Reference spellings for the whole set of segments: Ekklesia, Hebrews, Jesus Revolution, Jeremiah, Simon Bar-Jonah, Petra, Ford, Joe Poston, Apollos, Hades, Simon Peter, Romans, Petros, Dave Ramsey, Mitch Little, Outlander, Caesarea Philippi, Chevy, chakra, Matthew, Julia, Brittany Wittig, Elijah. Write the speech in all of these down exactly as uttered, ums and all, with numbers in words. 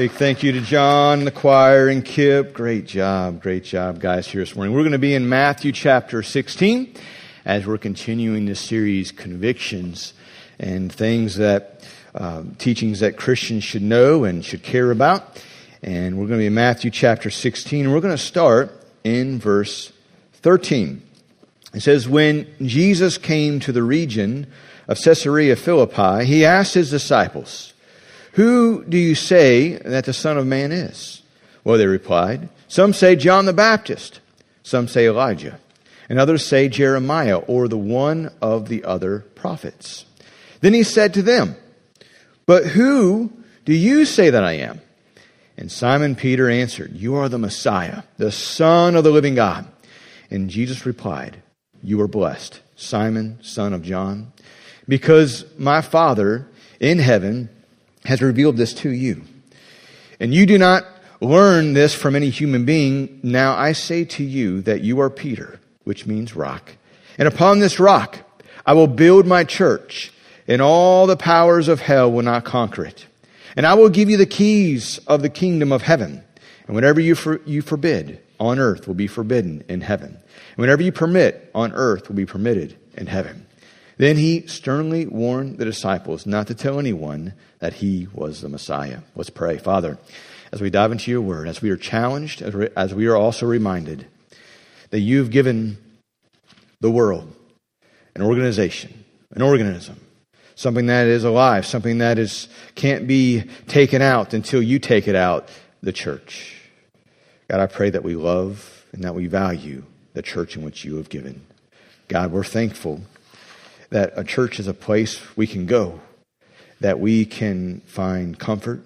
Big thank you to John, the choir, and Kip. Great job, great job, guys, here this morning. We're going to be in Matthew chapter sixteen as we're continuing this series, Convictions, and things that, uh, teachings that Christians should know and should care about. And we're going to be in Matthew chapter sixteen, and we're going to start in verse thirteen. It says, when Jesus came to the region of Caesarea Philippi, he asked his disciples, who do you say that the Son of Man is? Well, they replied, some say John the Baptist, some say Elijah, and others say Jeremiah or the one of the other prophets. Then he said to them, but who do you say that I am? And Simon Peter answered, you are the Messiah, the Son of the living God. And Jesus replied, you are blessed, Simon, son of John, because my Father in heaven has revealed this to you. And you do not learn this from any human being. Now I say to you that you are Peter, which means rock. And upon this rock I will build my church, and all the powers of hell will not conquer it. And I will give you the keys of the kingdom of heaven. And whatever you for, you forbid on earth will be forbidden in heaven. And whatever you permit on earth will be permitted in heaven. Then he sternly warned the disciples not to tell anyone that he was the Messiah. Let's pray. Father, as we dive into your word, as we are challenged, as, re- as we are also reminded that you've given the world an organization, an organism, something that is alive, something that is can't be taken out until you take it out, the church. God, I pray that we love and that we value the church in which you have given. God, we're thankful that a church is a place we can go, that we can find comfort,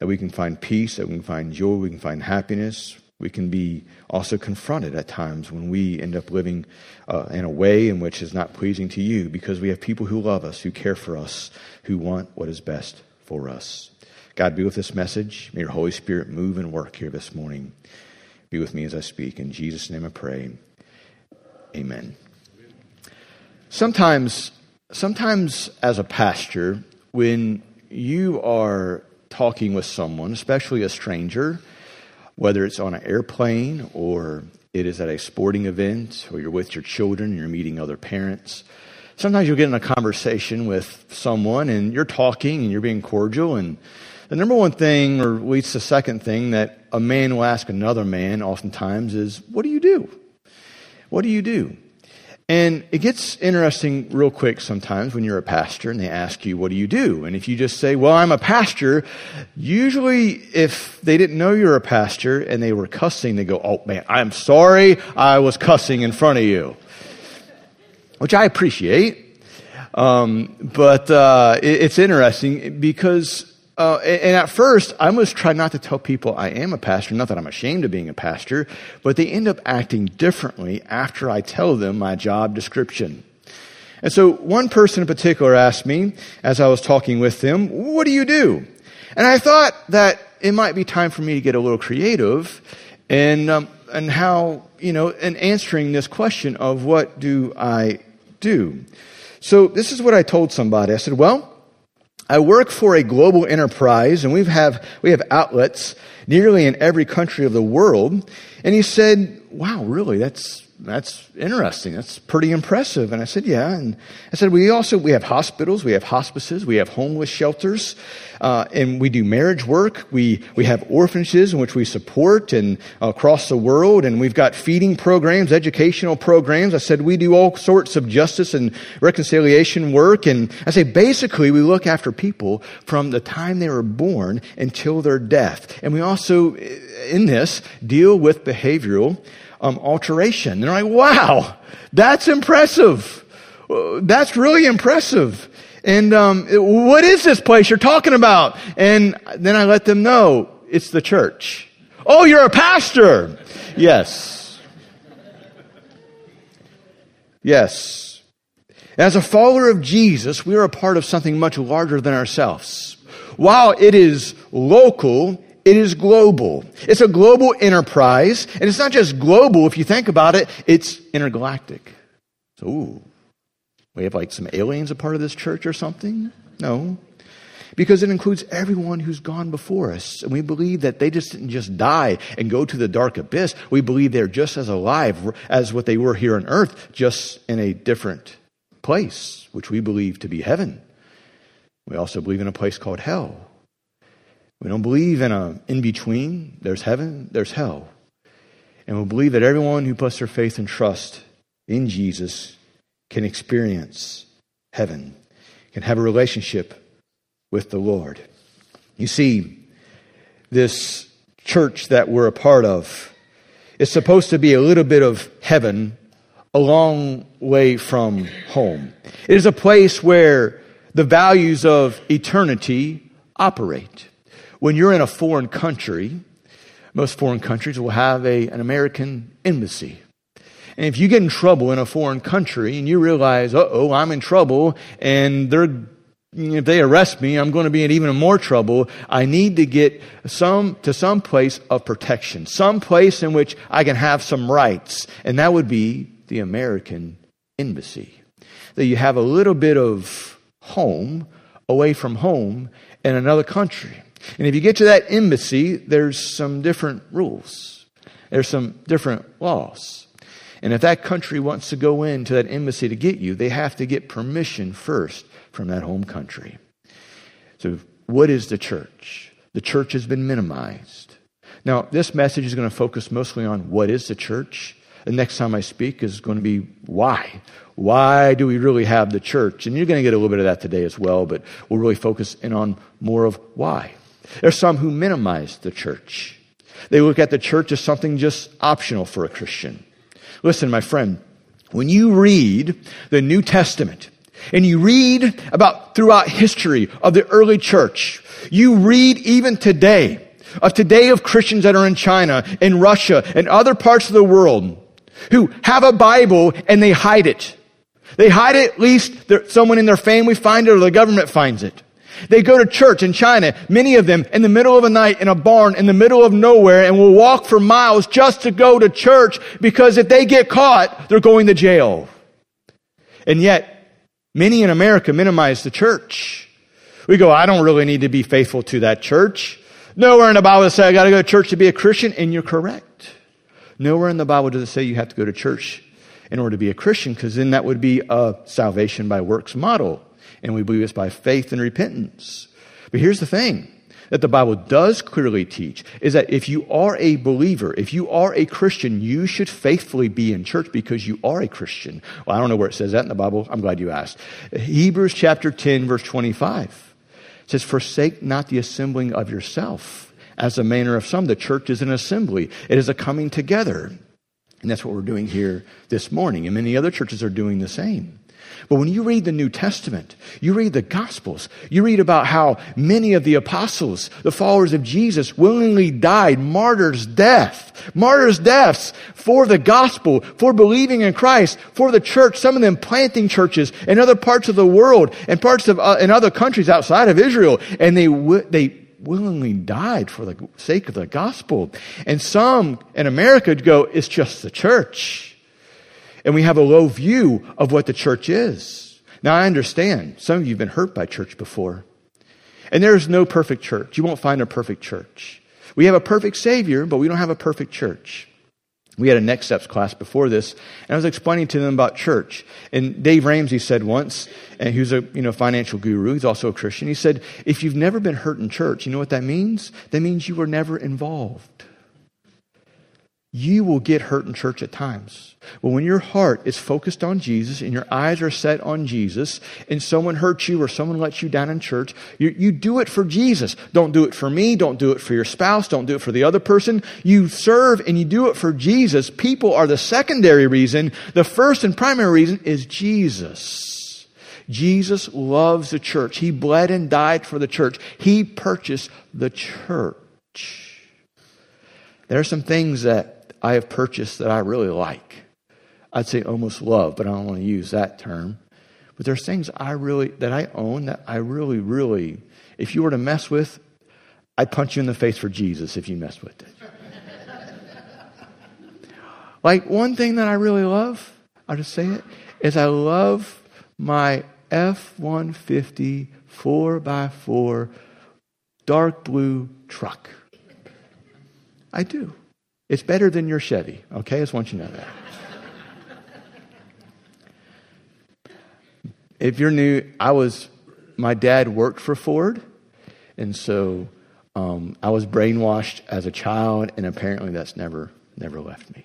that we can find peace, that we can find joy, we can find happiness. We can be also confronted at times when we end up living uh, in a way in which is not pleasing to you, because we have people who love us, who care for us, who want what is best for us. God, be with this message. May your Holy Spirit move and work here this morning. Be with me as I speak. In Jesus' name I pray. Amen. Sometimes, sometimes as a pastor, when you are talking with someone, especially a stranger, whether it's on an airplane or it is at a sporting event or you're with your children and you're meeting other parents, sometimes you'll get in a conversation with someone and you're talking and you're being cordial. And the number one thing, or at least the second thing, that a man will ask another man oftentimes is, what do you do? What do you do? And it gets interesting real quick sometimes when you're a pastor and they ask you, what do you do? And if you just say, well, I'm a pastor, usually if they didn't know you're a pastor and they were cussing, they go, oh man, I'm sorry I was cussing in front of you, which I appreciate. Um, but uh, it, it's interesting because... Uh, and at first, I almost try not to tell people I am a pastor, not that I'm ashamed of being a pastor, but they end up acting differently after I tell them my job description. And so one person in particular asked me, as I was talking with them, what do you do? And I thought that it might be time for me to get a little creative and, um, and how, you know, in answering this question of what do I do? So this is what I told somebody. I said, well, I work for a global enterprise, and we have we have outlets nearly in every country of the world. And he said, wow, really? That's that's interesting. That's pretty impressive. And I said, yeah. And I said, we also we have hospitals, we have hospices, we have homeless shelters, uh, and we do marriage work. We we have orphanages in which we support and uh, across the world, and we've got feeding programs, educational programs. I said, we do all sorts of justice and reconciliation work. And I say, basically, we look after people from the time they were born until their death. And we also, in this, deal with behavioral um, alteration. They're like, wow, that's impressive. That's really impressive. And um, what is this place you're talking about? And then I let them know it's the church. Oh, you're a pastor. Yes. Yes. As a follower of Jesus, we are a part of something much larger than ourselves. While it is local, it is global. It's a global enterprise. And it's not just global, if you think about it, it's intergalactic. So, ooh, we have like some aliens a part of this church or something? No. because it includes everyone who's gone before us. And we believe that they just didn't just die and go to the dark abyss. We believe they're just as alive as what they were here on earth, just in a different place, which we believe to be heaven. We also believe in a place called hell. We don't believe in a in-between. There's heaven, there's hell. And we believe that everyone who puts their faith and trust in Jesus can experience heaven, can have a relationship with the Lord. You see, this church that we're a part of is supposed to be a little bit of heaven a long way from home. It is a place where the values of eternity operate. When you're in a foreign country, most foreign countries will have a, an American embassy. And if you get in trouble in a foreign country and you realize, uh-oh, I'm in trouble, and they're, if they arrest me, I'm going to be in even more trouble, I need to get some to some place of protection, some place in which I can have some rights. And that would be the American embassy. That you have a little bit of home, away from home, in another country. And if you get to that embassy, there's some different rules. There's some different laws. And if that country wants to go into that embassy to get you, they have to get permission first from that home country. So what is the church? The church has been minimized. Now, this message is going to focus mostly on what is the church. The next time I speak is going to be why. Why do we really have the church? And you're going to get a little bit of that today as well, but we'll really focus in on more of why. There's some who minimize the church. They look at the church as something just optional for a Christian. Listen, my friend, when you read the New Testament and you read about throughout history of the early church, you read even today of today of Christians that are in China, in Russia, and other parts of the world who have a Bible and they hide it. They hide it, at least someone in their family finds it or the government finds it. They go to church in China, many of them in the middle of the night in a barn in the middle of nowhere, and will walk for miles just to go to church because if they get caught, they're going to jail. And yet, many in America minimize the church. We go, I don't really need to be faithful to that church. Nowhere in the Bible does it say I got to go to church to be a Christian, and you're correct. Nowhere in the Bible does it say you have to go to church in order to be a Christian, because then that would be a salvation by works model. And we believe it's by faith and repentance. But here's the thing that the Bible does clearly teach is that if you are a believer, if you are a Christian, you should faithfully be in church because you are a Christian. Well, I don't know where it says that in the Bible. I'm glad you asked. Hebrews chapter ten, verse twenty-five says, forsake not the assembling of yourself as the manner of some. The church is an assembly. It is a coming together. And that's what we're doing here this morning. And many other churches are doing the same. But when you read the New Testament, you read the Gospels, you read about how many of the apostles, the followers of Jesus, willingly died martyrs' death, martyrs' deaths for the gospel, for believing in Christ, for the church, some of them planting churches in other parts of the world and parts of uh, in other countries outside of Israel, and they w- they willingly died for the sake of the gospel. And some in America would go, it's just the church. And we have a low view of what the church is. Now, I understand some of you have been hurt by church before. And there is no perfect church. You won't find a perfect church. We have a perfect Savior, but we don't have a perfect church. We had a Next Steps class before this, and I was explaining to them about church. And Dave Ramsey said once, and he was a you know financial guru, he's also a Christian, he said, if you've never been hurt in church, you know what that means? That means you were never involved. You will get hurt in church at times. But when your heart is focused on Jesus and your eyes are set on Jesus and someone hurts you or someone lets you down in church, you, you do it for Jesus. Don't do it for me. Don't do it for your spouse. Don't do it for the other person. You serve and you do it for Jesus. People are the secondary reason. The first and primary reason is Jesus. Jesus loves the church. He bled and died for the church. He purchased the church. There are some things that I have purchased that I really like. I'd say almost love, but I don't want to use that term. But there's things I really that I own that I really, really, if you were to mess with, I'd punch you in the face for Jesus if you messed with it. Like one thing that I really love, I'll just say it, is I love my F one fifty four by four, dark blue truck. I do. It's better than your Chevy, okay? I just want you to know that. If you're new, I was, my dad worked for Ford, and so um, I was brainwashed as a child, and apparently that's never, never left me.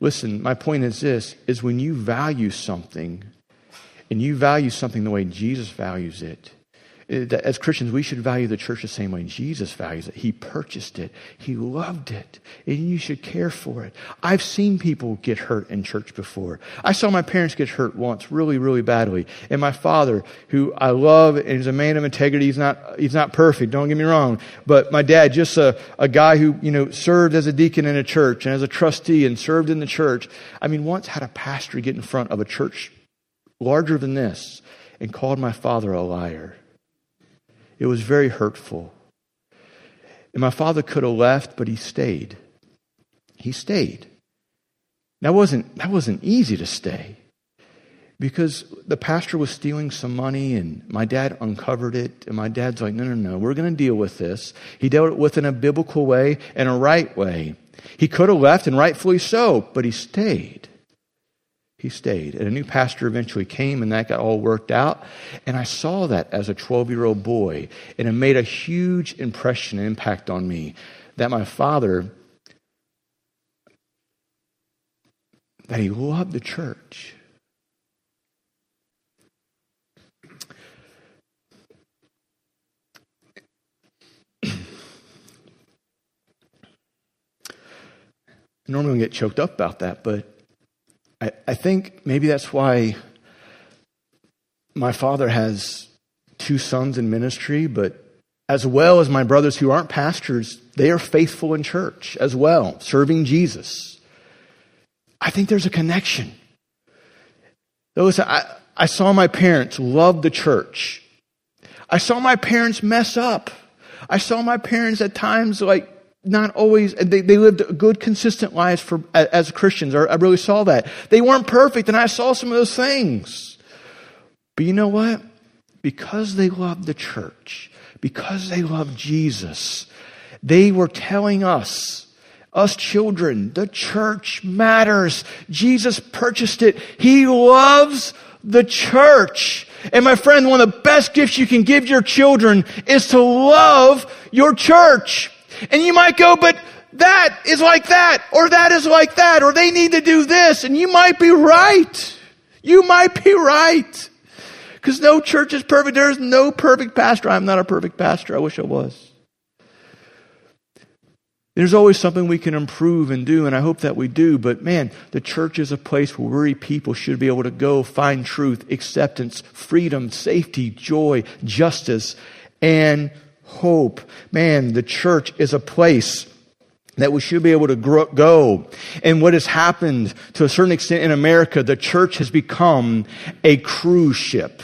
Listen, my point is this, is when you value something, and you value something the way Jesus values it, as Christians, we should value the church the same way Jesus values it. He purchased it. He loved it. And you should care for it. I've seen people get hurt in church before. I saw my parents get hurt once really, really badly. And my father, who I love and is a man of integrity, he's not he's not perfect, don't get me wrong. But my dad, just a, a guy who, you know, served as a deacon in a church and as a trustee and served in the church. I mean, once had a pastor get in front of a church larger than this and called my father a liar. It was very hurtful. And my father could have left, but he stayed. He stayed. That wasn't, that wasn't easy to stay because the pastor was stealing some money and my dad uncovered it. And my dad's like, no, no, no, we're going to deal with this. He dealt with it in a biblical way and a right way. He could have left, and rightfully so, but he stayed. He stayed. And a new pastor eventually came, and that got all worked out. And I saw that as a twelve-year-old boy, and it made a huge impression and impact on me that my father, that he loved the church. Normally I get choked up about that, but I, I think maybe that's why my father has two sons in ministry, but as well as my brothers who aren't pastors, they are faithful in church as well, serving Jesus. I think there's a connection. Listen, I, I saw my parents love the church. I saw my parents mess up. I saw my parents at times like, not always, they, they lived good, consistent lives for as Christians. I really saw that. They weren't perfect, and I saw some of those things. But you know what? Because they loved the church, because they loved Jesus, they were telling us, us children, the church matters. Jesus purchased it. He loves the church. And my friend, one of the best gifts you can give your children is to love your church. And you might go, but that is like that, or that is like that, or they need to do this. And you might be right. You might be right. Because no church is perfect. There is no perfect pastor. I'm not a perfect pastor. I wish I was. There's always something we can improve and do, and I hope that we do. But man, the church is a place where weary people should be able to go find truth, acceptance, freedom, safety, joy, justice, and hope. Man, the church is a place that we should be able to grow, go. And what has happened to a certain extent in America, the church has become a cruise ship.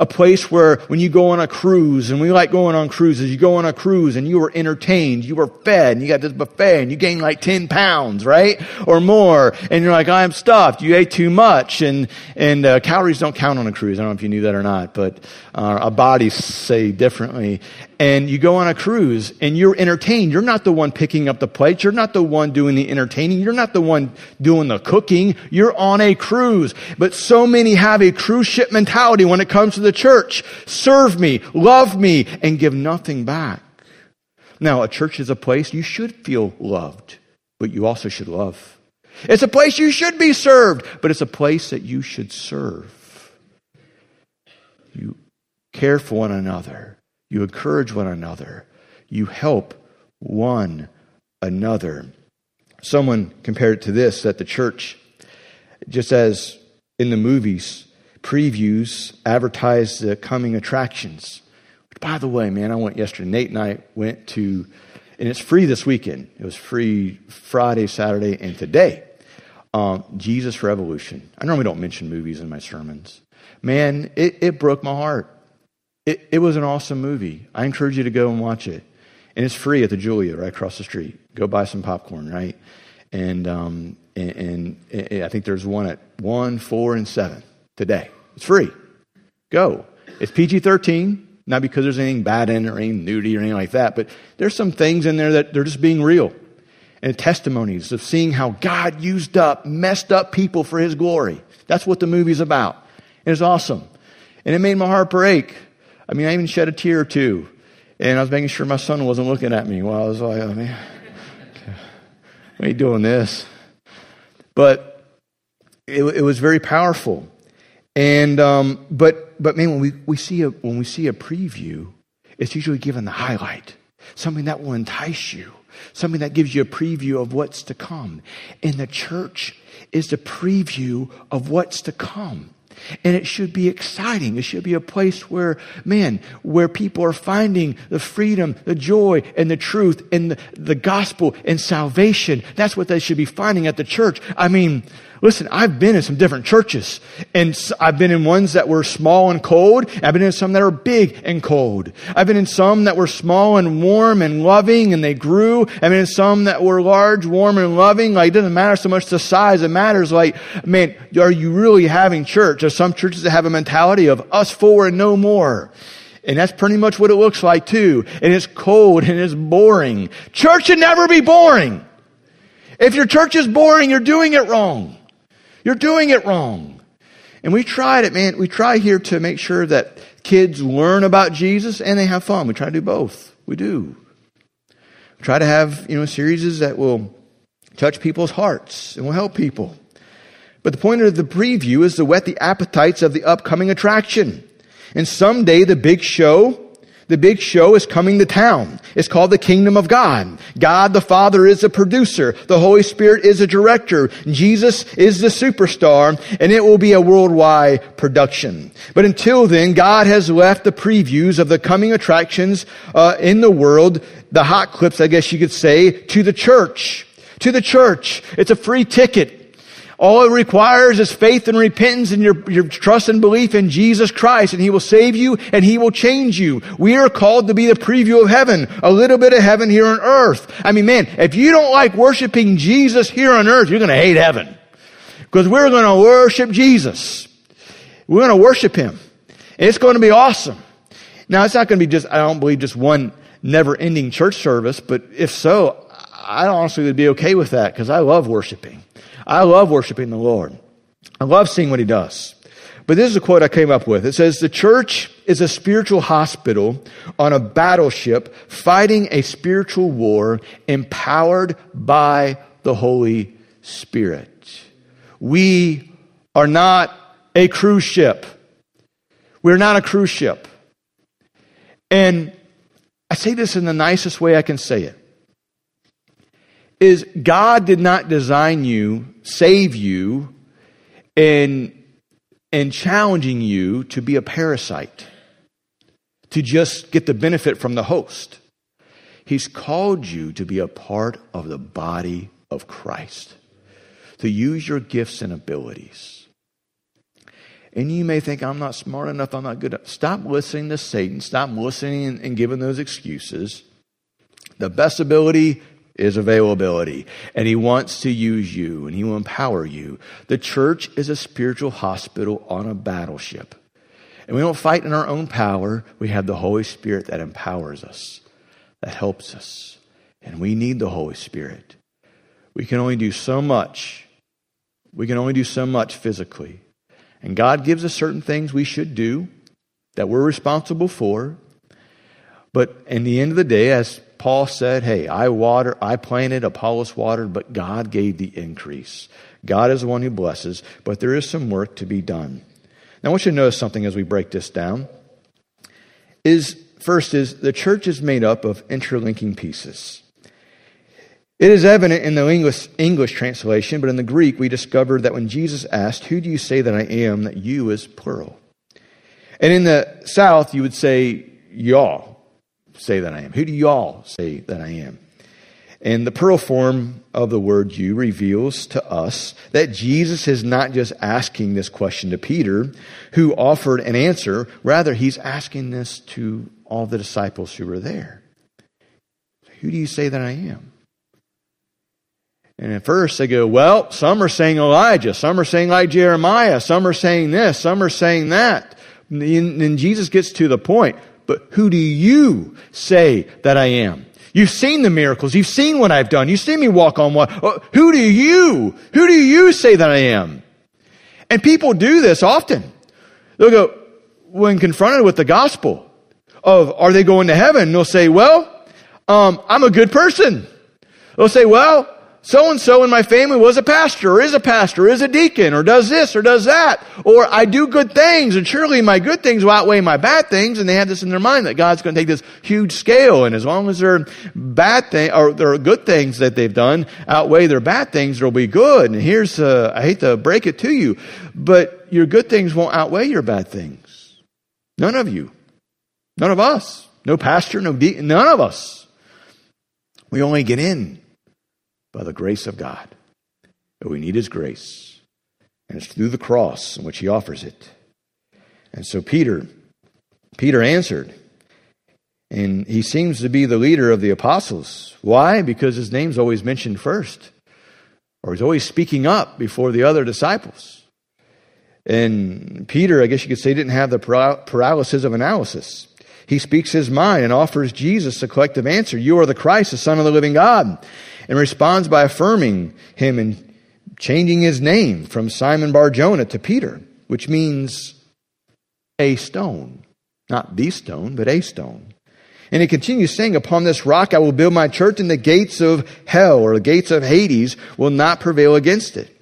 A place where when you go on a cruise, and we like going on cruises, you go on a cruise and you were entertained, you were fed, and you got this buffet, and you gain like ten pounds, right? Or more. And you're like, I'm stuffed. You ate too much. And, and uh, calories don't count on a cruise. I don't know if you knew that or not, but uh, our bodies say differently. And you go on a cruise and you're entertained. You're not the one picking up the plates. You're not the one doing the entertaining. You're not the one doing the cooking. You're on a cruise. But so many have a cruise ship mentality when it comes to the church. Serve me, love me, and give nothing back. Now, a church is a place you should feel loved, but you also should love. It's a place you should be served, but it's a place that you should serve. You care for one another. You encourage one another. You help one another. Someone compared it to this, that the church, just as in the movies, previews advertise the coming attractions. But by the way, man, I went yesterday. Nate and I went to, and it's free this weekend. It was free Friday, Saturday, and today. Um, Jesus Revolution. I normally don't mention movies in my sermons. Man, it, it broke my heart. It, it was an awesome movie. I encourage you to go and watch it. And it's free at the Julia right across the street. Go buy some popcorn, right? And um, and, and, and I think there's one at one, four, and seven today. It's free. go. It's P G thirteen, not because there's anything bad in it or any nudity or anything like that, but there's some things in there that they're just being real. And testimonies of seeing how God used up, messed up people for his glory. That's what the movie's about. And it's awesome. And it made my heart break. I mean, I even shed a tear or two. And I was making sure my son wasn't looking at me while I was like, oh, man, we ain't doing this. But it, it was very powerful. And um, but but man, when we, we see a when we see a preview, it's usually given the highlight. Something that will entice you. Something that gives you a preview of what's to come. And the church is the preview of what's to come. And it should be exciting. It should be a place where, man, where people are finding the freedom, the joy, and the truth, and the, the gospel, and salvation. That's what they should be finding at the church. I mean, listen, I've been in some different churches. And I've been in ones that were small and cold. I've been in some that are big and cold. I've been in some that were small and warm and loving, and they grew. I've been in some that were large, warm, and loving. Like, it doesn't matter so much the size. It matters, like, man, are you really having church? There's some churches that have a mentality of us four and no more. And that's pretty much what it looks like, too. And it's cold and it's boring. Church should never be boring. If your church is boring, you're doing it wrong. You're doing it wrong. And we tried it, man. We try here to make sure that kids learn about Jesus and they have fun. We try to do both. We do. We try to have, you know, series that will touch people's hearts and will help people. But the point of the preview is to whet the appetites of the upcoming attraction. And someday the big show... The big show is coming to town. It's called the Kingdom of God. God the Father is the producer. The Holy Spirit is the director. Jesus is the superstar. And it will be a worldwide production. But until then, God has left the previews of the coming attractions uh, in the world, the hot clips, I guess you could say, to the church. To the church. It's a free ticket. All it requires is faith and repentance and your, your trust and belief in Jesus Christ. And He will save you and He will change you. We are called to be the preview of heaven. A little bit of heaven here on earth. I mean, man, if you don't like worshiping Jesus here on earth, you're going to hate heaven. Because we're going to worship Jesus. We're going to worship Him. And it's going to be awesome. Now, it's not going to be just, I don't believe, just one never-ending church service. But if so, I honestly would be okay with that because I love worshiping. I love worshiping the Lord. I love seeing what He does. But this is a quote I came up with. It says, the church is a spiritual hospital on a battleship fighting a spiritual war empowered by the Holy Spirit. We are not a cruise ship. We're not a cruise ship. And I say this in the nicest way I can say it. Is God did not design you, save you, and, and challenging you to be a parasite, to just get the benefit from the host. He's called you to be a part of the body of Christ, to use your gifts and abilities. And you may think, I'm not smart enough, I'm not good enough. Stop listening to Satan. Stop listening and, and giving those excuses. The best ability is availability, and He wants to use you, and He will empower you. The church is a spiritual hospital on a battleship, and we don't fight in our own power. We have the Holy Spirit that empowers us, that helps us, and we need the Holy Spirit. We can only do so much. We can only do so much physically, and God gives us certain things we should do that we're responsible for, but in the end of the day, as Paul said, hey, I water, I planted, Apollos watered, but God gave the increase. God is the one who blesses, but there is some work to be done. Now, I want you to notice something as we break this down. Is first is the church is made up of interlinking pieces. It is evident in the English, English translation, but in the Greek, we discovered that when Jesus asked, who do you say that I am, that you is plural. And in the South, you would say, y'all. Say that I am. Who do y'all say that I am? And the plural form of the word you reveals to us that Jesus is not just asking this question to Peter, who offered an answer. Rather, He's asking this to all the disciples who were there. Who do you say that I am? And at first they go, well, some are saying Elijah. Some are saying like Jeremiah. Some are saying this. Some are saying that. And then Jesus gets to the point, but who do you say that I am? You've seen the miracles. You've seen what I've done. You've seen me walk on water. Who do you, who do you say that I am? And people do this often. They'll go, when confronted with the gospel of, are they going to heaven? They'll say, well, um, I'm a good person. They'll say, well, so-and-so in my family was a pastor, or is a pastor, or is a deacon, or does this, or does that, or I do good things, and surely my good things will outweigh my bad things. And they have this in their mind that God's going to take this huge scale, and as long as their bad thing or their good things that they've done outweigh their bad things, they'll be good. And here's, uh, I hate to break it to you, but your good things won't outweigh your bad things. None of you, none of us, no pastor, no deacon, none of us. We only get in by the grace of God. But we need His grace. And it's through the cross in which He offers it. And so Peter, Peter answered. And he seems to be the leader of the apostles. Why? Because his name's always mentioned first. Or he's always speaking up before the other disciples. And Peter, I guess you could say, didn't have the paralysis of analysis. He speaks his mind and offers Jesus a collective answer. You are the Christ, the Son of the living God. And responds by affirming him and changing his name from Simon Bar-Jonah to Peter, which means a stone. Not the stone, but a stone. And he continues saying, upon this rock I will build my church, and the gates of hell or the gates of Hades will not prevail against it.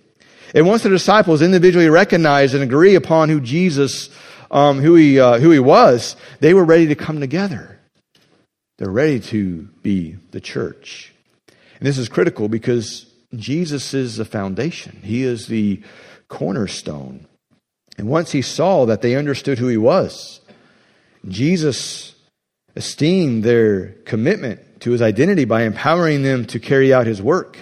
And once the disciples individually recognize and agree upon who Jesus, um, who he, uh, who he was, they were ready to come together. They're ready to be the church. And this is critical because Jesus is the foundation. He is the cornerstone. And once he saw that they understood who he was, Jesus esteemed their commitment to his identity by empowering them to carry out his work.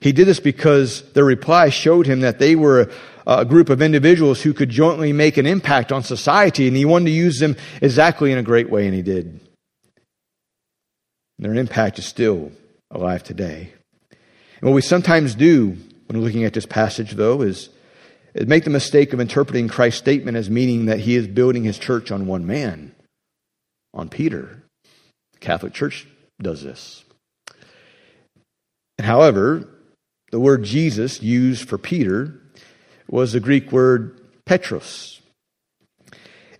He did this because their reply showed him that they were a group of individuals who could jointly make an impact on society, and he wanted to use them exactly in a great way, and he did. And their impact is still alive today. And what we sometimes do when looking at this passage, though, is, is make the mistake of interpreting Christ's statement as meaning that he is building his church on one man, on Peter. The Catholic Church does this. And however, the word Jesus used for Peter was the Greek word Petros.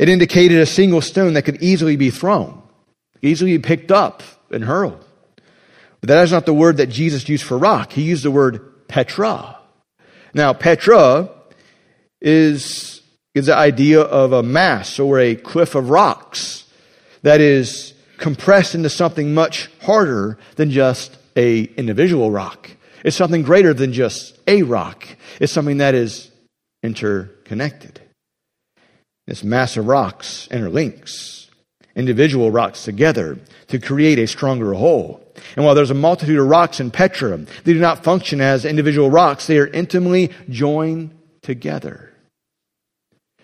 It indicated a single stone that could easily be thrown, easily picked up and hurled. But that is not the word that Jesus used for rock. He used the word Petra. Now, Petra is, is the idea of a mass or a cliff of rocks that is compressed into something much harder than just an individual rock. It's something greater than just a rock. It's something that is interconnected. This mass of rocks interlinks individual rocks together to create a stronger whole. And while there's a multitude of rocks in Petra, they do not function as individual rocks. They are intimately joined together.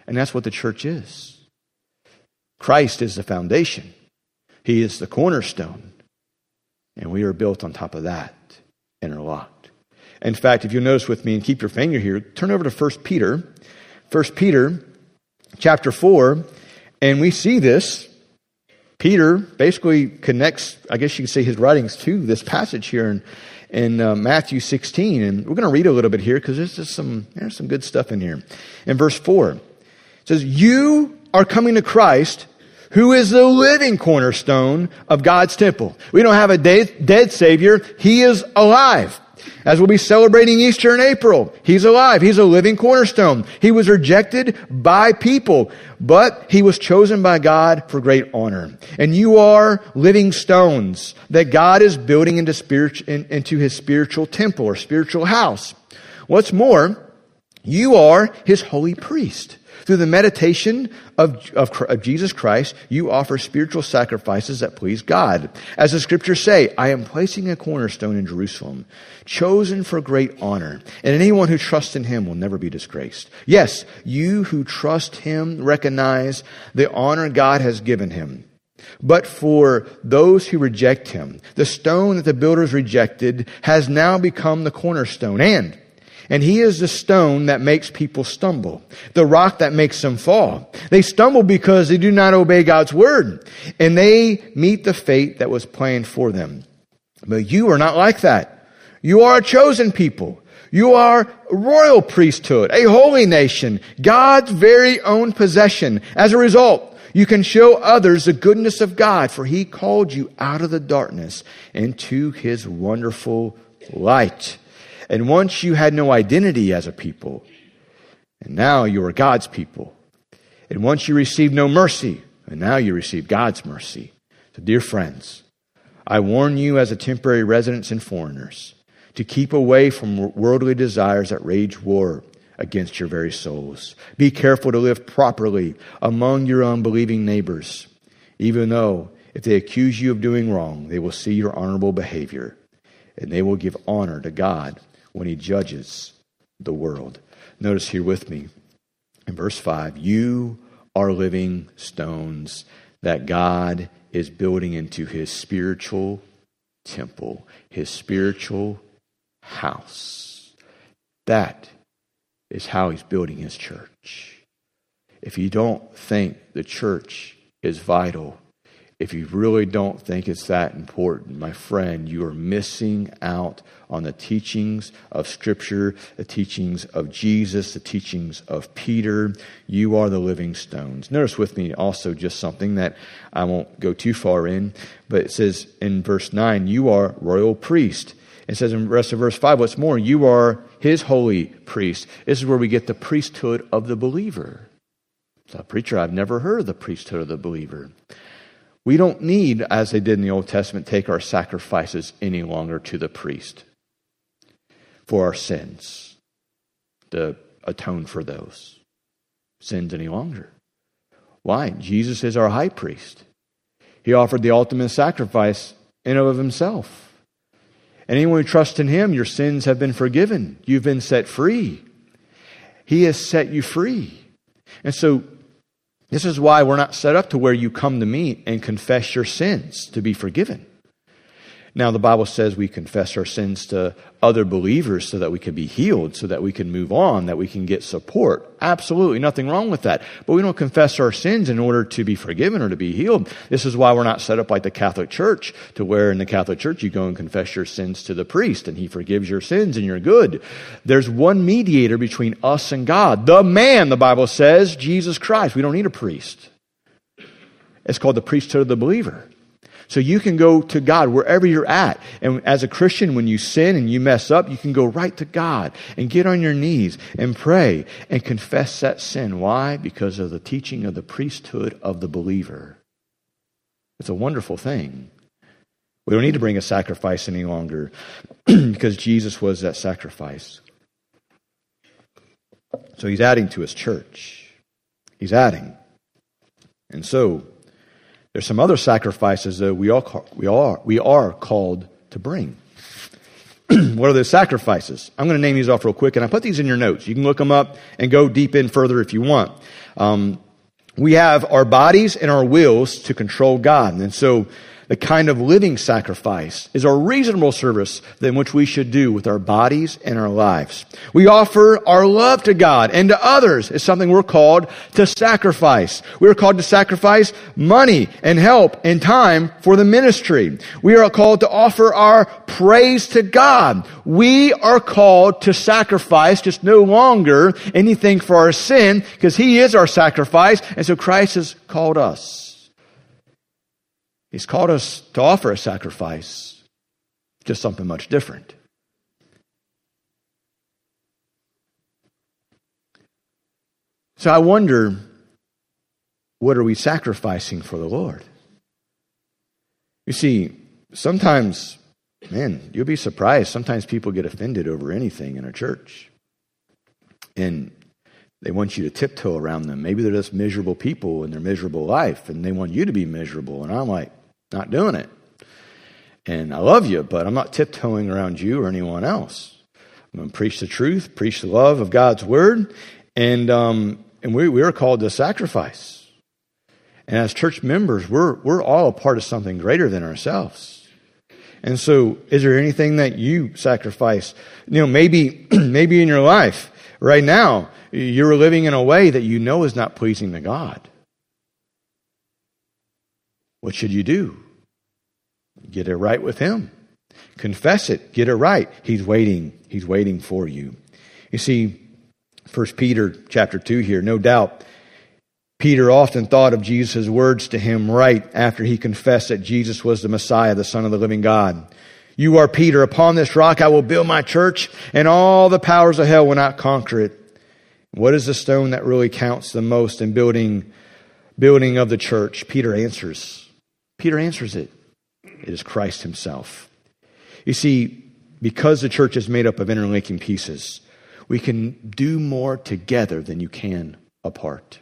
And that's what the church is. Christ is the foundation. He is the cornerstone. And we are built on top of that, interlocked. In fact, if you'll notice with me and keep your finger here, turn over to First Peter. First Peter chapter four, and we see this. Peter basically connects, I guess you could say, his writings to this passage here in, in uh, Matthew sixteen. And we're going to read a little bit here because there's just some, there's some good stuff in here. In verse four, it says, you are coming to Christ, who is the living cornerstone of God's temple. We don't have a dead, dead Savior. He is alive. As we'll be celebrating Easter in April, he's alive. He's a living cornerstone. He was rejected by people, but he was chosen by God for great honor. And you are living stones that God is building into, spirit, into his spiritual temple or spiritual house. What's more, you are his holy priest. Through the meditation of, of, of Jesus Christ, you offer spiritual sacrifices that please God. As the scriptures say, I am placing a cornerstone in Jerusalem, chosen for great honor, and anyone who trusts in him will never be disgraced. Yes, you who trust him recognize the honor God has given him. But for those who reject him, the stone that the builders rejected has now become the cornerstone, and And he is the stone that makes people stumble, the rock that makes them fall. They stumble because they do not obey God's word, and they meet the fate that was planned for them. But you are not like that. You are a chosen people. You are a royal priesthood, a holy nation, God's very own possession. As a result, you can show others the goodness of God, for he called you out of the darkness into his wonderful light. And once you had no identity as a people, and now you are God's people. And once you received no mercy, and now you receive God's mercy. So dear friends, I warn you as a temporary residents and foreigners to keep away from worldly desires that wage war against your very souls. Be careful to live properly among your unbelieving neighbors, even though if they accuse you of doing wrong, they will see your honorable behavior, and they will give honor to God when he judges the world. Notice here with me in verse five, you are living stones that God is building into his spiritual temple, his spiritual house. That is how he's building his church. If you don't think the church is vital, if you really don't think it's that important, my friend, you are missing out on the teachings of Scripture, the teachings of Jesus, the teachings of Peter. You are the living stones. Notice with me also just something that I won't go too far in, but it says in verse nine, you are royal priest. It says in the rest of verse five, what's more, you are his holy priest. This is where we get the priesthood of the believer. So, preacher, I've never heard of the priesthood of the believer. We don't need, as they did in the Old Testament, take our sacrifices any longer to the priest for our sins, to atone for those sins any longer. Why? Jesus is our high priest. He offered the ultimate sacrifice in and of himself. And anyone who trusts in him, your sins have been forgiven. You've been set free. He has set you free. And so, this is why we're not set up to where you come to me and confess your sins to be forgiven. Now, the Bible says we confess our sins to other believers so that we can be healed, so that we can move on, that we can get support. Absolutely nothing wrong with that. But we don't confess our sins in order to be forgiven or to be healed. This is why we're not set up like the Catholic Church, to where in the Catholic Church you go and confess your sins to the priest and he forgives your sins and you're good. There's one mediator between us and God, the man, the Bible says, Jesus Christ. We don't need a priest. It's called the priesthood of the believer. So you can go to God wherever you're at. And as a Christian, when you sin and you mess up, you can go right to God and get on your knees and pray and confess that sin. Why? Because of the teaching of the priesthood of the believer. It's a wonderful thing. We don't need to bring a sacrifice any longer because Jesus was that sacrifice. So he's adding to his church. He's adding. And so, there's some other sacrifices that we all call, we are we are called to bring. What are those sacrifices? I'm going to name these off real quick, and I put these in your notes. You can look them up and go deep in further if you want. Um, we have our bodies and our wills to control God, and so the kind of living sacrifice is a reasonable service than which we should do with our bodies and our lives. We offer our love to God and to others is something we're called to sacrifice. We are called to sacrifice money and help and time for the ministry. We are called to offer our praise to God. We are called to sacrifice just no longer anything for our sin because he is our sacrifice, and so Christ has called us. He's called us to offer a sacrifice, just something much different. So I wonder, what are we sacrificing for the Lord? You see, sometimes, man, you'll be surprised. Sometimes people get offended over anything in a church. And they want you to tiptoe around them. Maybe they're just miserable people in their miserable life, and they want you to be miserable. And I'm like, not doing it. And I love you, but I'm not tiptoeing around you or anyone else. I'm going to preach the truth, preach the love of God's word. And um, and we, we are called to sacrifice. And as church members, we're, we're all a part of something greater than ourselves. And so is there anything that you sacrifice? You know, maybe, maybe in your life right now, you're living in a way that you know is not pleasing to God. What should you do? Get it right with Him. Confess it. Get it right. He's waiting. He's waiting for you. You see, First Peter chapter two here, no doubt, Peter often thought of Jesus' words to him right after he confessed that Jesus was the Messiah, the Son of the living God. You are Peter. Upon this rock I will build my church, and all the powers of hell will not conquer it. What is the stone that really counts the most in building, building of the church? Peter answers. Peter answers it. It is Christ Himself. You see, because the church is made up of interlinking pieces, we can do more together than you can apart.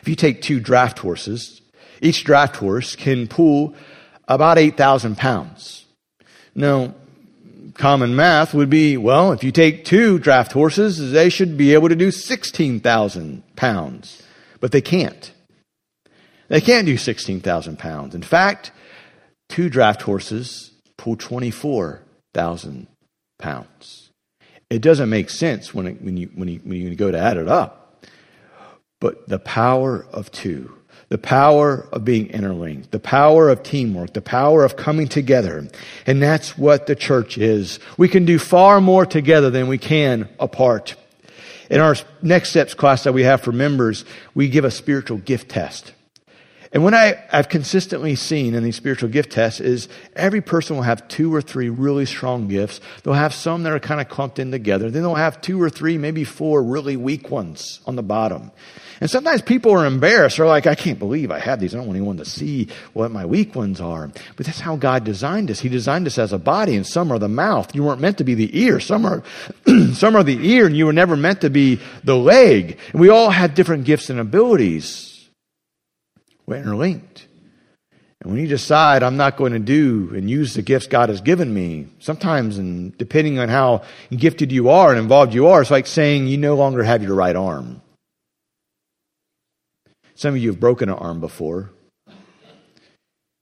If you take two draft horses, each draft horse can pull about eight thousand pounds. Now, common math would be, well, if you take two draft horses, they should be able to do sixteen thousand pounds. But they can't. They can't do sixteen thousand pounds. In fact, two draft horses pull twenty-four thousand pounds. It doesn't make sense when it, when you when you when you go to add it up, but the power of two, the power of being interlinked, the power of teamwork, the power of coming together, and that's what the church is. We can do far more together than we can apart. In our Next Steps class that we have for members, we give a spiritual gift test, and what I, I've consistently seen in these spiritual gift tests is every person will have two or three really strong gifts. They'll have some that are kind of clumped in together. Then they'll have two or three, maybe four really weak ones on the bottom. And sometimes people are embarrassed. They're like, I can't believe I have these. I don't want anyone to see what my weak ones are. But that's how God designed us. He designed us as a body, and some are the mouth. You weren't meant to be the ear. Some are, some are the ear, and you were never meant to be the leg. And we all have different gifts and abilities. We're interlinked. And when you decide I'm not going to do and use the gifts God has given me, sometimes, and depending on how gifted you are and involved you are, it's like saying you no longer have your right arm. Some of you have broken an arm before.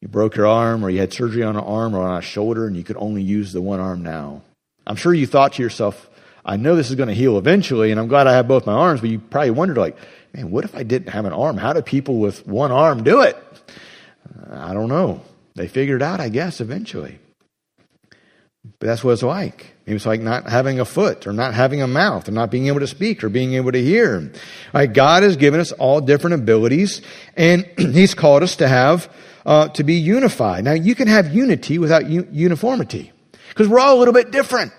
You broke your arm, or you had surgery on an arm or on a shoulder, and you could only use the one arm now. I'm sure you thought to yourself, I know this is going to heal eventually, and I'm glad I have both my arms, but you probably wondered, like, man, what if I didn't have an arm? How do people with one arm do it? I don't know. They figured it out, I guess, eventually. But that's what it's like. It was like not having a foot, or not having a mouth, or not being able to speak, or being able to hear. Like, God has given us all different abilities, and He's called us to have, uh, to be unified. Now, you can have unity without u- uniformity, because we're all a little bit different.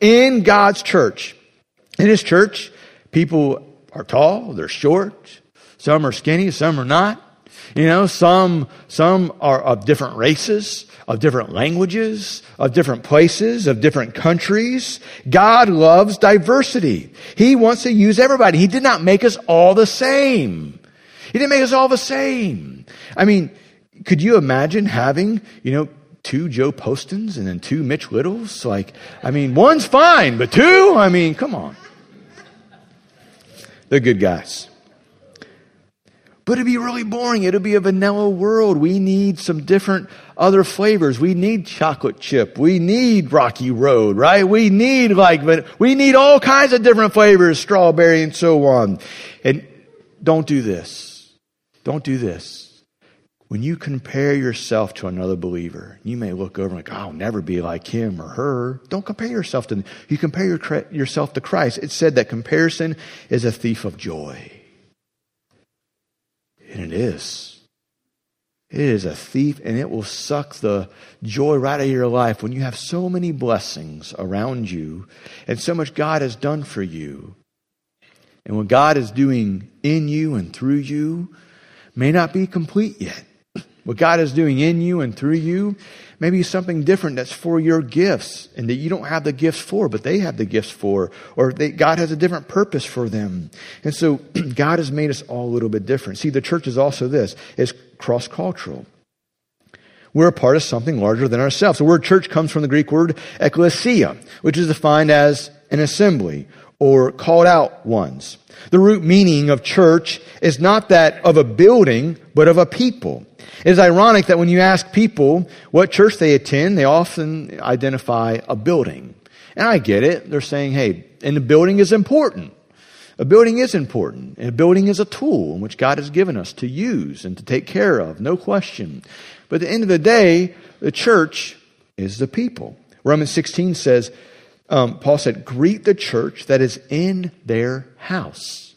In God's church, in His church, people are tall, they're short, some are skinny, some are not. You know, some some are of different races, of different languages, of different places, of different countries. God loves diversity. He wants to use everybody. He did not make us all the same. He didn't make us all the same. I mean, could you imagine having, you know, two Joe Postons and then two Mitch Littles? Like, I mean, one's fine, but two? I mean, come on. They're good guys. But it'd be really boring. It'd be a vanilla world. We need some different other flavors. We need chocolate chip. We need Rocky Road, right? We need like, but we need all kinds of different flavors, strawberry and so on. And don't do this. Don't do this. When you compare yourself to another believer, you may look over and like, I'll never be like him or her. Don't compare yourself to them. You compare your, yourself to Christ. It's said that comparison is a thief of joy. And it is. It is a thief, and it will suck the joy right out of your life when you have so many blessings around you and so much God has done for you. And what God is doing in you and through you may not be complete yet. What God is doing in you and through you may be something different that's for your gifts and that you don't have the gifts for, but they have the gifts for, or they, God has a different purpose for them. And so God has made us all a little bit different. See, the church is also this. It's cross-cultural. We're a part of something larger than ourselves. The word church comes from the Greek word ekklesia, which is defined as an assembly or called out ones. The root meaning of church is not that of a building, but of a people. It is ironic that when you ask people what church they attend, they often identify a building. And I get it. They're saying, hey, and the building is important. A building is important. And a building is a tool in which God has given us to use and to take care of, no question. But at the end of the day, the church is the people. Romans sixteen says, um, Paul said, greet the church that is in their house.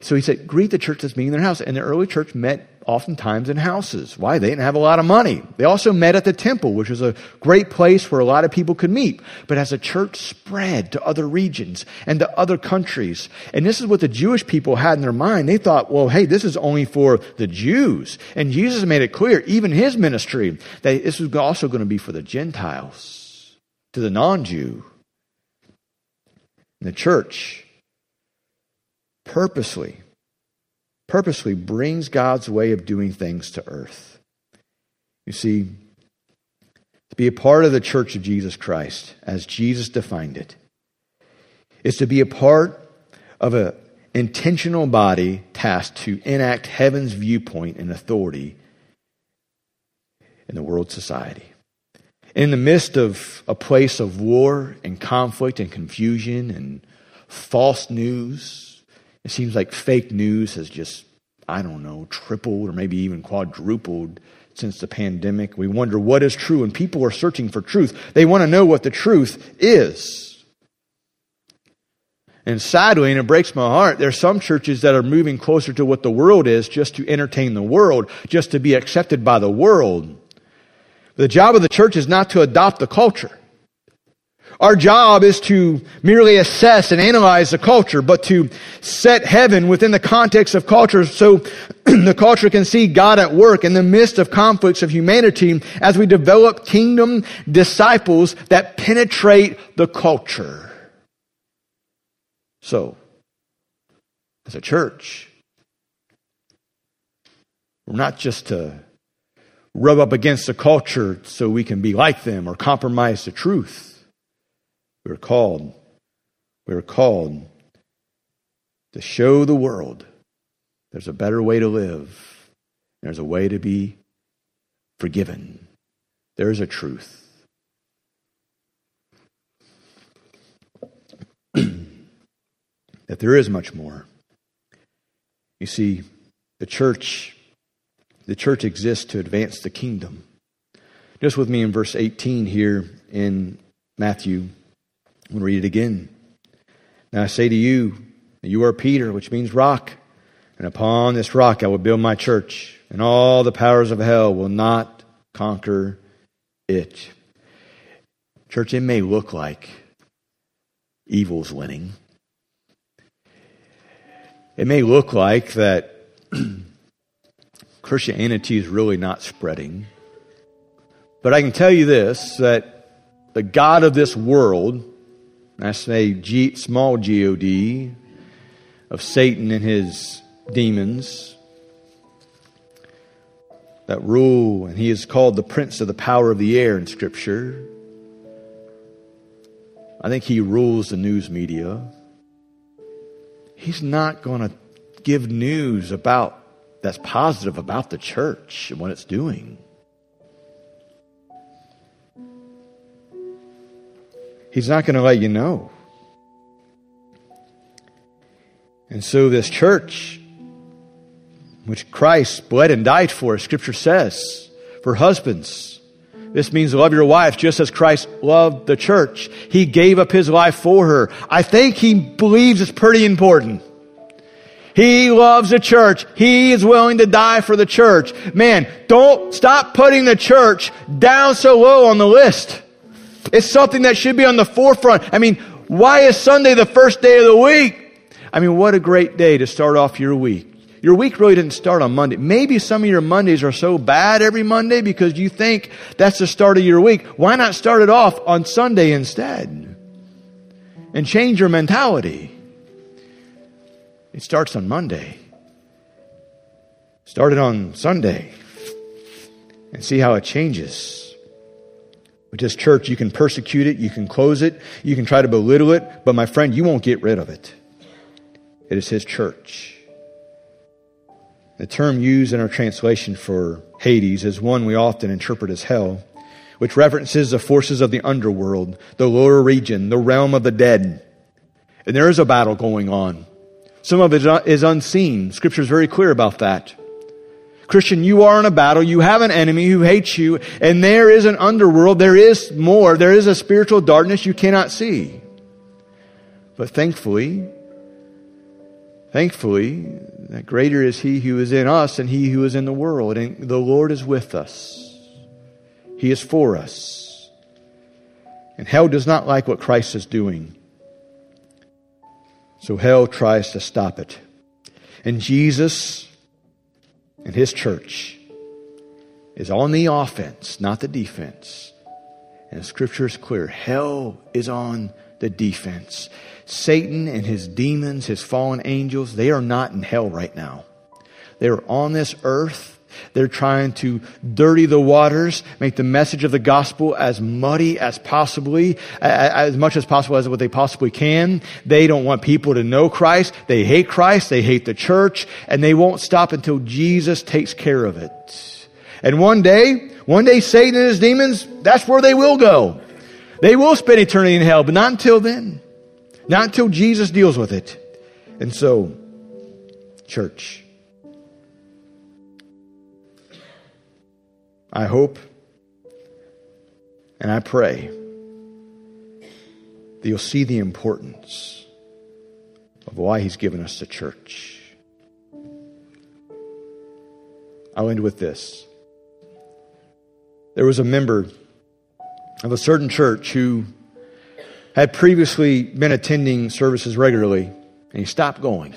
So he said, greet the church that's meeting in their house. And the early church met oftentimes in houses. Why? They didn't have a lot of money. They also met at the temple, which was a great place where a lot of people could meet. But as the church spread to other regions and to other countries, and this is what the Jewish people had in their mind, they thought, well, hey, this is only for the Jews. And Jesus made it clear, even his ministry, that this was also going to be for the Gentiles, to the non-Jew. And the church purposely purposely brings God's way of doing things to earth. You see, to be a part of the church of Jesus Christ, as Jesus defined it, is to be a part of an intentional body tasked to enact heaven's viewpoint and authority in the world society. In the midst of a place of war and conflict and confusion and false news, it seems like fake news has just, I don't know, tripled or maybe even quadrupled since the pandemic. We wonder what is true, and people are searching for truth. They want to know what the truth is. And sadly, and it breaks my heart, there are some churches that are moving closer to what the world is just to entertain the world, just to be accepted by the world. The job of the church is not to adopt the culture. Our job is to merely assess and analyze the culture, but to set heaven within the context of culture so the culture can see God at work in the midst of conflicts of humanity as we develop kingdom disciples that penetrate the culture. So, as a church, we're not just to rub up against the culture so we can be like them or compromise the truth. We are called, we are called to show the world there's a better way to live. There's a way to be forgiven. There is a truth. That there is much more. You see, the church, the church exists to advance the kingdom. Just with me in verse eighteen here in Matthew. I'm going to read it again. Now I say to you, you are Peter, which means rock. And upon this rock I will build my church, and all the powers of hell will not conquer it. Church, it may look like evil's winning. It may look like that Christianity is really not spreading. But I can tell you this, that the God of this world, I say G, small G O D, of Satan and his demons that rule, and he is called the prince of the power of the air in Scripture. I think he rules the news media. He's not going to give news about that's positive about the church and what it's doing. He's not going to let you know. And so this church, which Christ bled and died for, Scripture says, for husbands, this means love your wife just as Christ loved the church. He gave up his life for her. I think he believes it's pretty important. He loves the church. He is willing to die for the church. Man, don't stop putting the church down so low on the list. It's something that should be on the forefront. I mean, why is Sunday the first day of the week? I mean, what a great day to start off your week. Your week really didn't start on Monday. Maybe some of your Mondays are so bad every Monday because you think that's the start of your week. Why not start it off on Sunday instead? And change your mentality. It starts on Monday. Start it on Sunday. And see how it changes. With this church, you can persecute it, you can close it, you can try to belittle it, but my friend, you won't get rid of it. It is his church. The term used in our translation for Hades is one we often interpret as hell, which references the forces of the underworld, the lower region, the realm of the dead. And there is a battle going on. Some of it is unseen. Scripture is very clear about that. Christian, you are in a battle. You have an enemy who hates you, and there is an underworld. There is more. There is a spiritual darkness you cannot see. But thankfully, thankfully, that greater is he who is in us than he who is in the world. And the Lord is with us. He is for us. And hell does not like what Christ is doing. So hell tries to stop it. And Jesus and his church is on the offense, not the defense. And Scripture is clear. Hell is on the defense. Satan and his demons, his fallen angels, they are not in hell right now. They are on this earth. They're trying to dirty the waters, make the message of the gospel as muddy as possibly, as much as possible as what they possibly can. They don't want people to know Christ. They hate Christ. They hate the church. And they won't stop until Jesus takes care of it. And one day, one day Satan and his demons, that's where they will go. They will spend eternity in hell, but not until then. Not until Jesus deals with it. And so, church, I hope and I pray that you'll see the importance of why he's given us the church. I'll end with this. There was a member of a certain church who had previously been attending services regularly, and he stopped going.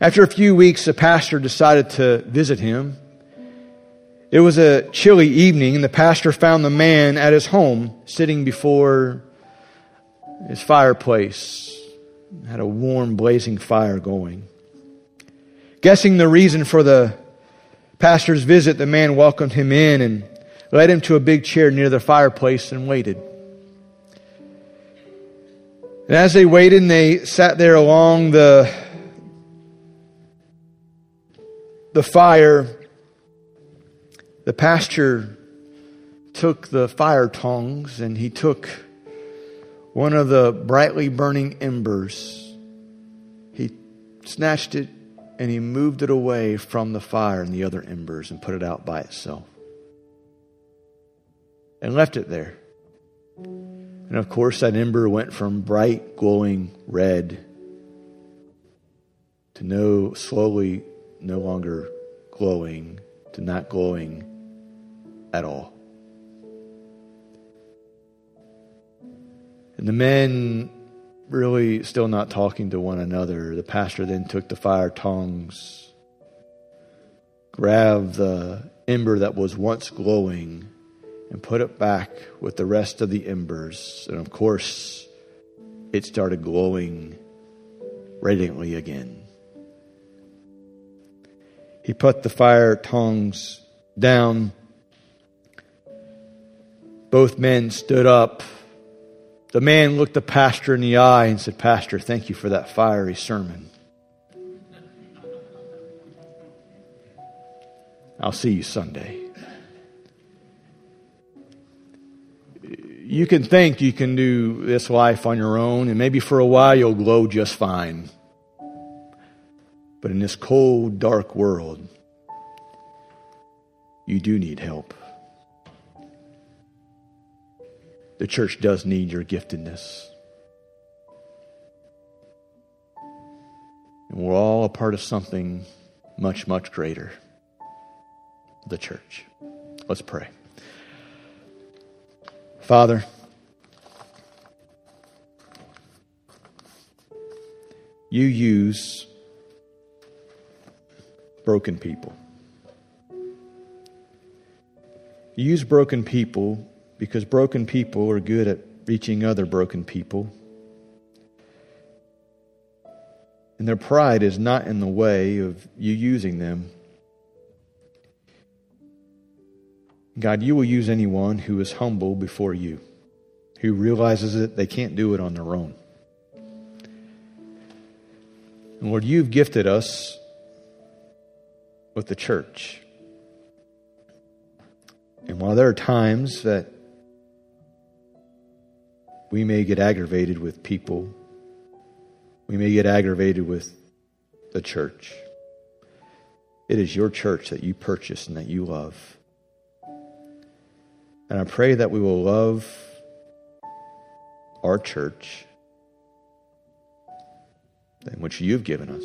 After a few weeks, the pastor decided to visit him. It was a chilly evening, and the pastor found the man at his home, sitting before his fireplace. It had a warm, blazing fire going. Guessing the reason for the pastor's visit, the man welcomed him in and led him to a big chair near the fireplace and waited. And as they waited and they sat there along the, the fire, the pastor took the fire tongs and he took one of the brightly burning embers. He snatched it and he moved it away from the fire and the other embers and put it out by itself. And left it there. And of course that ember went from bright glowing red to no, slowly no longer glowing, to not glowing at all. And the men really still not talking to one another. The pastor then took the fire tongs, grabbed the ember that was once glowing, and put it back with the rest of the embers. And of course, it started glowing radiantly again. He put the fire tongs down. Both men stood up. The man looked the pastor in the eye and said, "Pastor, thank you for that fiery sermon. I'll see you Sunday." You can think you can do this life on your own, and maybe for a while you'll glow just fine. But in this cold, dark world, you do need help. The church does need your giftedness. And we're all a part of something much, much greater, the church. Let's pray. Father, you use broken people. You use broken people because broken people are good at reaching other broken people. And their pride is not in the way of you using them. God, you will use anyone who is humble before you, who realizes that they can't do it on their own. And Lord, you've gifted us with the church. And while there are times that we may get aggravated with people, we may get aggravated with the church, it is your church that you purchased and that you love. And I pray that we will love our church in which you've given us.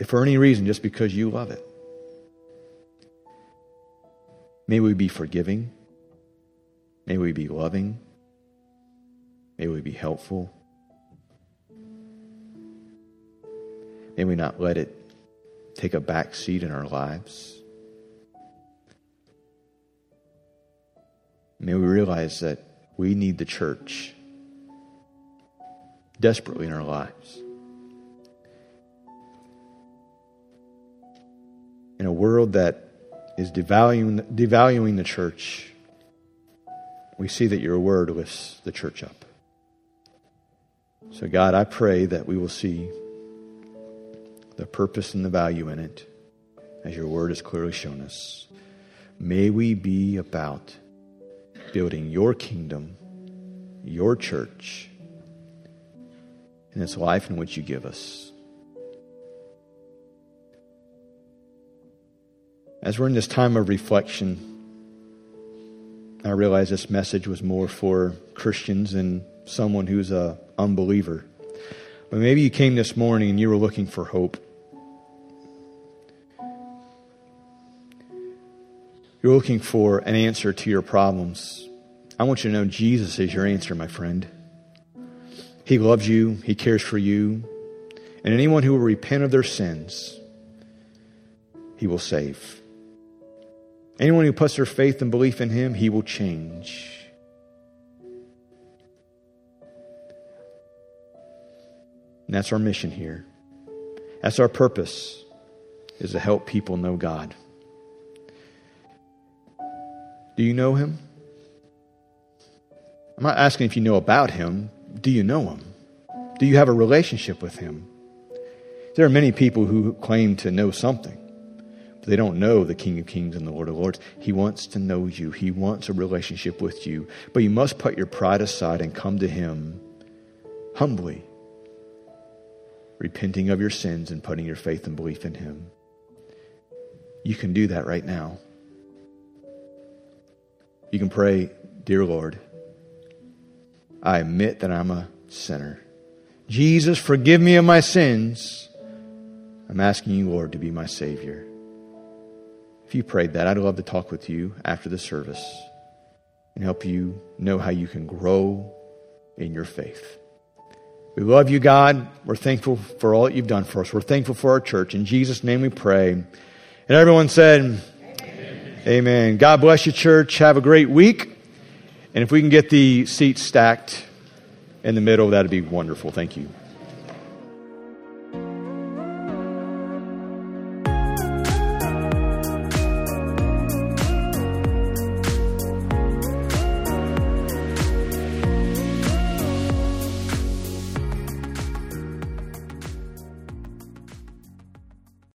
If for any reason, just because you love it. May we be forgiving. May we be loving. May we be helpful. May we not let it take a back seat in our lives. May we realize that we need the church desperately in our lives. In a world that is devaluing, devaluing the church, we see that your word lifts the church up. So God, I pray that we will see the purpose and the value in it, as your word has clearly shown us. May we be about building your kingdom, your church, and this life in which you give us. As we're in this time of reflection, I realize this message was more for Christians and someone who's an unbeliever. But maybe you came this morning and you were looking for hope. You're looking for an answer to your problems. I want you to know Jesus is your answer, my friend. He loves you. He cares for you. And anyone who will repent of their sins, he will save. Anyone who puts their faith and belief in him, he will change. And that's our mission here. That's our purpose, is to help people know God. Do you know him? I'm not asking if you know about him. Do you know him? Do you have a relationship with him? There are many people who claim to know something, but they don't know the King of Kings and the Lord of Lords. He wants to know you. He wants a relationship with you. But you must put your pride aside and come to him humbly, repenting of your sins and putting your faith and belief in him. You can do that right now. You can pray, "Dear Lord, I admit that I'm a sinner. Jesus, forgive me of my sins. I'm asking you, Lord, to be my Savior." If you prayed that, I'd love to talk with you after the service and help you know how you can grow in your faith. We love you, God. We're thankful for all that you've done for us. We're thankful for our church. In Jesus' name we pray. And everyone said... Amen. God bless you, church. Have a great week. And if we can get the seats stacked in the middle, that'd be wonderful. Thank you.